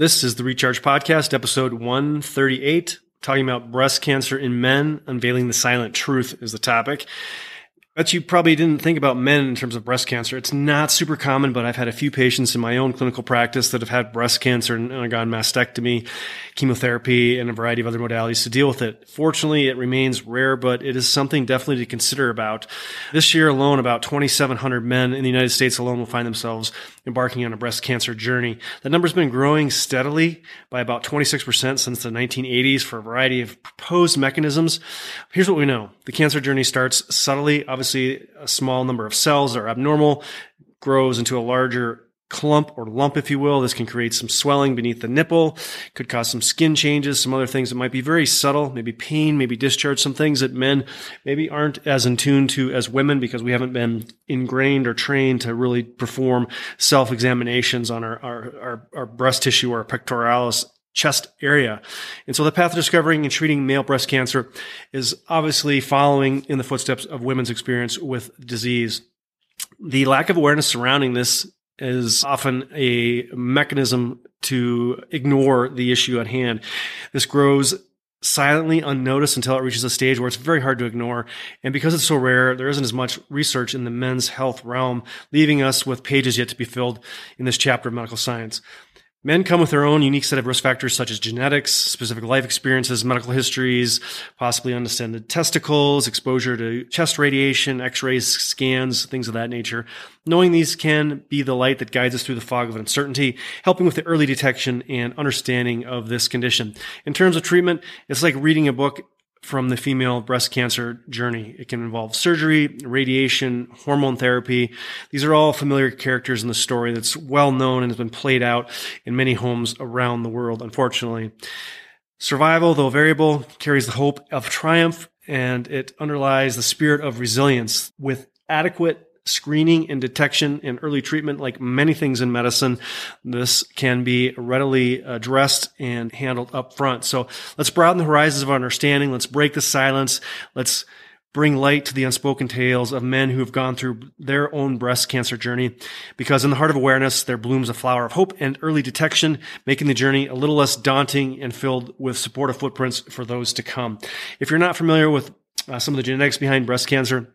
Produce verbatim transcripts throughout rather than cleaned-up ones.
This is the Recharge Podcast, episode one thirty-eight, talking about breast cancer in men. Unveiling the silent truth is the topic. But you probably didn't think about men in terms of breast cancer. It's not super common, but I've had a few patients in my own clinical practice that have had breast cancer and undergone mastectomy, chemotherapy, and a variety of other modalities to deal with it. Fortunately, it remains rare, but it is something definitely to consider about. This year alone, about twenty-seven hundred men in the United States alone will find themselves embarking on a breast cancer journey. That number's been growing steadily by about twenty-six percent since the nineteen eighties for a variety of proposed mechanisms. Here's what we know. The cancer journey starts subtly. Obviously, a small number of cells are abnormal, grows into a larger clump or lump, if you will. This can create some swelling beneath the nipple, could cause some skin changes, some other things that might be very subtle, maybe pain, maybe discharge, some things that men maybe aren't as in tune to as women because we haven't been ingrained or trained to really perform self-examinations on our, our, our, our breast tissue or our pectoralis chest area. And so the path of discovering and treating male breast cancer is obviously following in the footsteps of women's experience with disease. The lack of awareness surrounding this is often a mechanism to ignore the issue at hand. This grows silently, unnoticed, until it reaches a stage where it's very hard to ignore. And because it's so rare, there isn't as much research in the men's health realm, leaving us with pages yet to be filled in this chapter of medical science. Men come with their own unique set of risk factors such as genetics, specific life experiences, medical histories, possibly undescended testicles, exposure to chest radiation, x-rays, scans, things of that nature. Knowing these can be the light that guides us through the fog of uncertainty, helping with the early detection and understanding of this condition. In terms of treatment, it's like reading a book from the female breast cancer journey. It can involve surgery, radiation, hormone therapy. These are all familiar characters in the story that's well known and has been played out in many homes around the world, unfortunately. Survival, though variable, carries the hope of triumph, and it underlies the spirit of resilience. With adequate screening and detection and early treatment, like many things in medicine, this can be readily addressed and handled up front. So let's broaden the horizons of our understanding. Let's break the silence. Let's bring light to the unspoken tales of men who have gone through their own breast cancer journey, because in the heart of awareness, there blooms a flower of hope and early detection, making the journey a little less daunting and filled with supportive footprints for those to come. If you're not familiar with uh, some of the genetics behind breast cancer,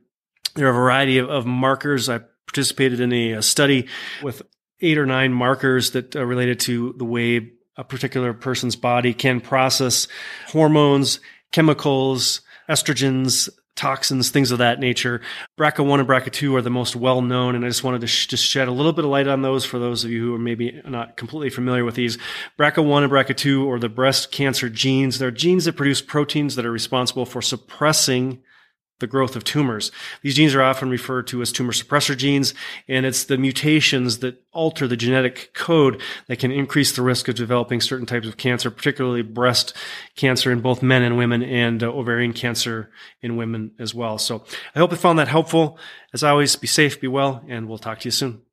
there are a variety of, of markers. I participated in a, a study with eight or nine markers that are related to the way a particular person's body can process hormones, chemicals, estrogens, toxins, things of that nature. B R C A one and B R C A two are the most well-known, and I just wanted to sh- just shed a little bit of light on those for those of you who are maybe not completely familiar with these. B R C A one and B R C A two are the breast cancer genes. They're genes that produce proteins that are responsible for suppressing the growth of tumors. These genes are often referred to as tumor suppressor genes, and it's the mutations that alter the genetic code that can increase the risk of developing certain types of cancer, particularly breast cancer in both men and women, and uh, ovarian cancer in women as well. So I hope you found that helpful. As always, be safe, be well, and we'll talk to you soon.